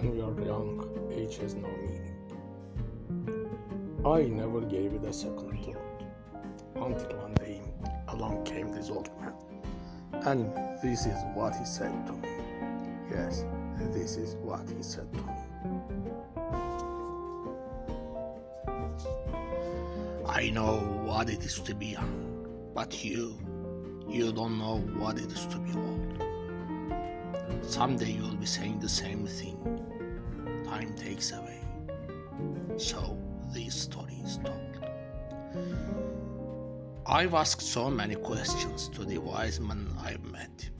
When we are young, age has no meaning. I never gave it a second thought, until one day along came this old man, and this is what he said to me. Yes, this is what he said to me. I know what it is to be young, but you don't know what it is to be old. Someday you'll be saying the same thing. Time takes away. So this story is told. I've asked so many questions to the wise men I've met.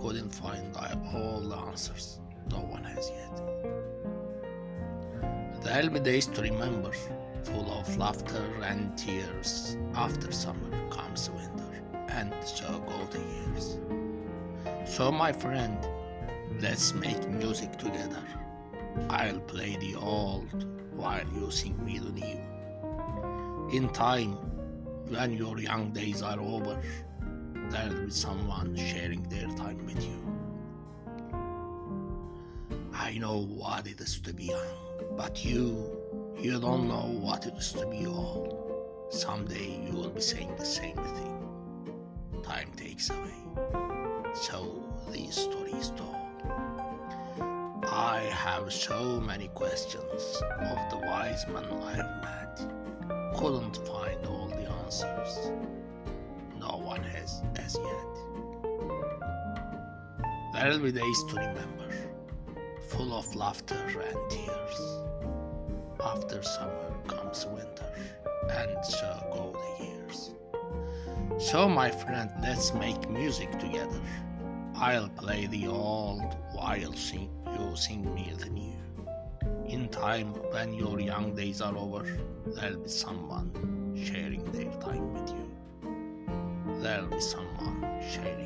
Couldn't find all the answers. No one has yet. There'll be days to remember, full of laughter and tears. After summer comes winter, and so go the years. So my friend, let's make music together. I'll play the old while you sing me the new. In time, when your young days are over, there'll be someone sharing their time with you. I know what it is to be young, but you don't know what it is to be old. Someday you will be saying the same thing. Time takes away. So this story is told. I have so many questions of the wise men I've met. Couldn't find all the answers. No one has as yet. There'll be days to remember, full of laughter and tears. After summer comes winter, and so go the years. So my friend, let's make music together. I'll play the old while you sing me the new. In time, when your young days are over, there'll be someone sharing their time with you. There'll be someone sharing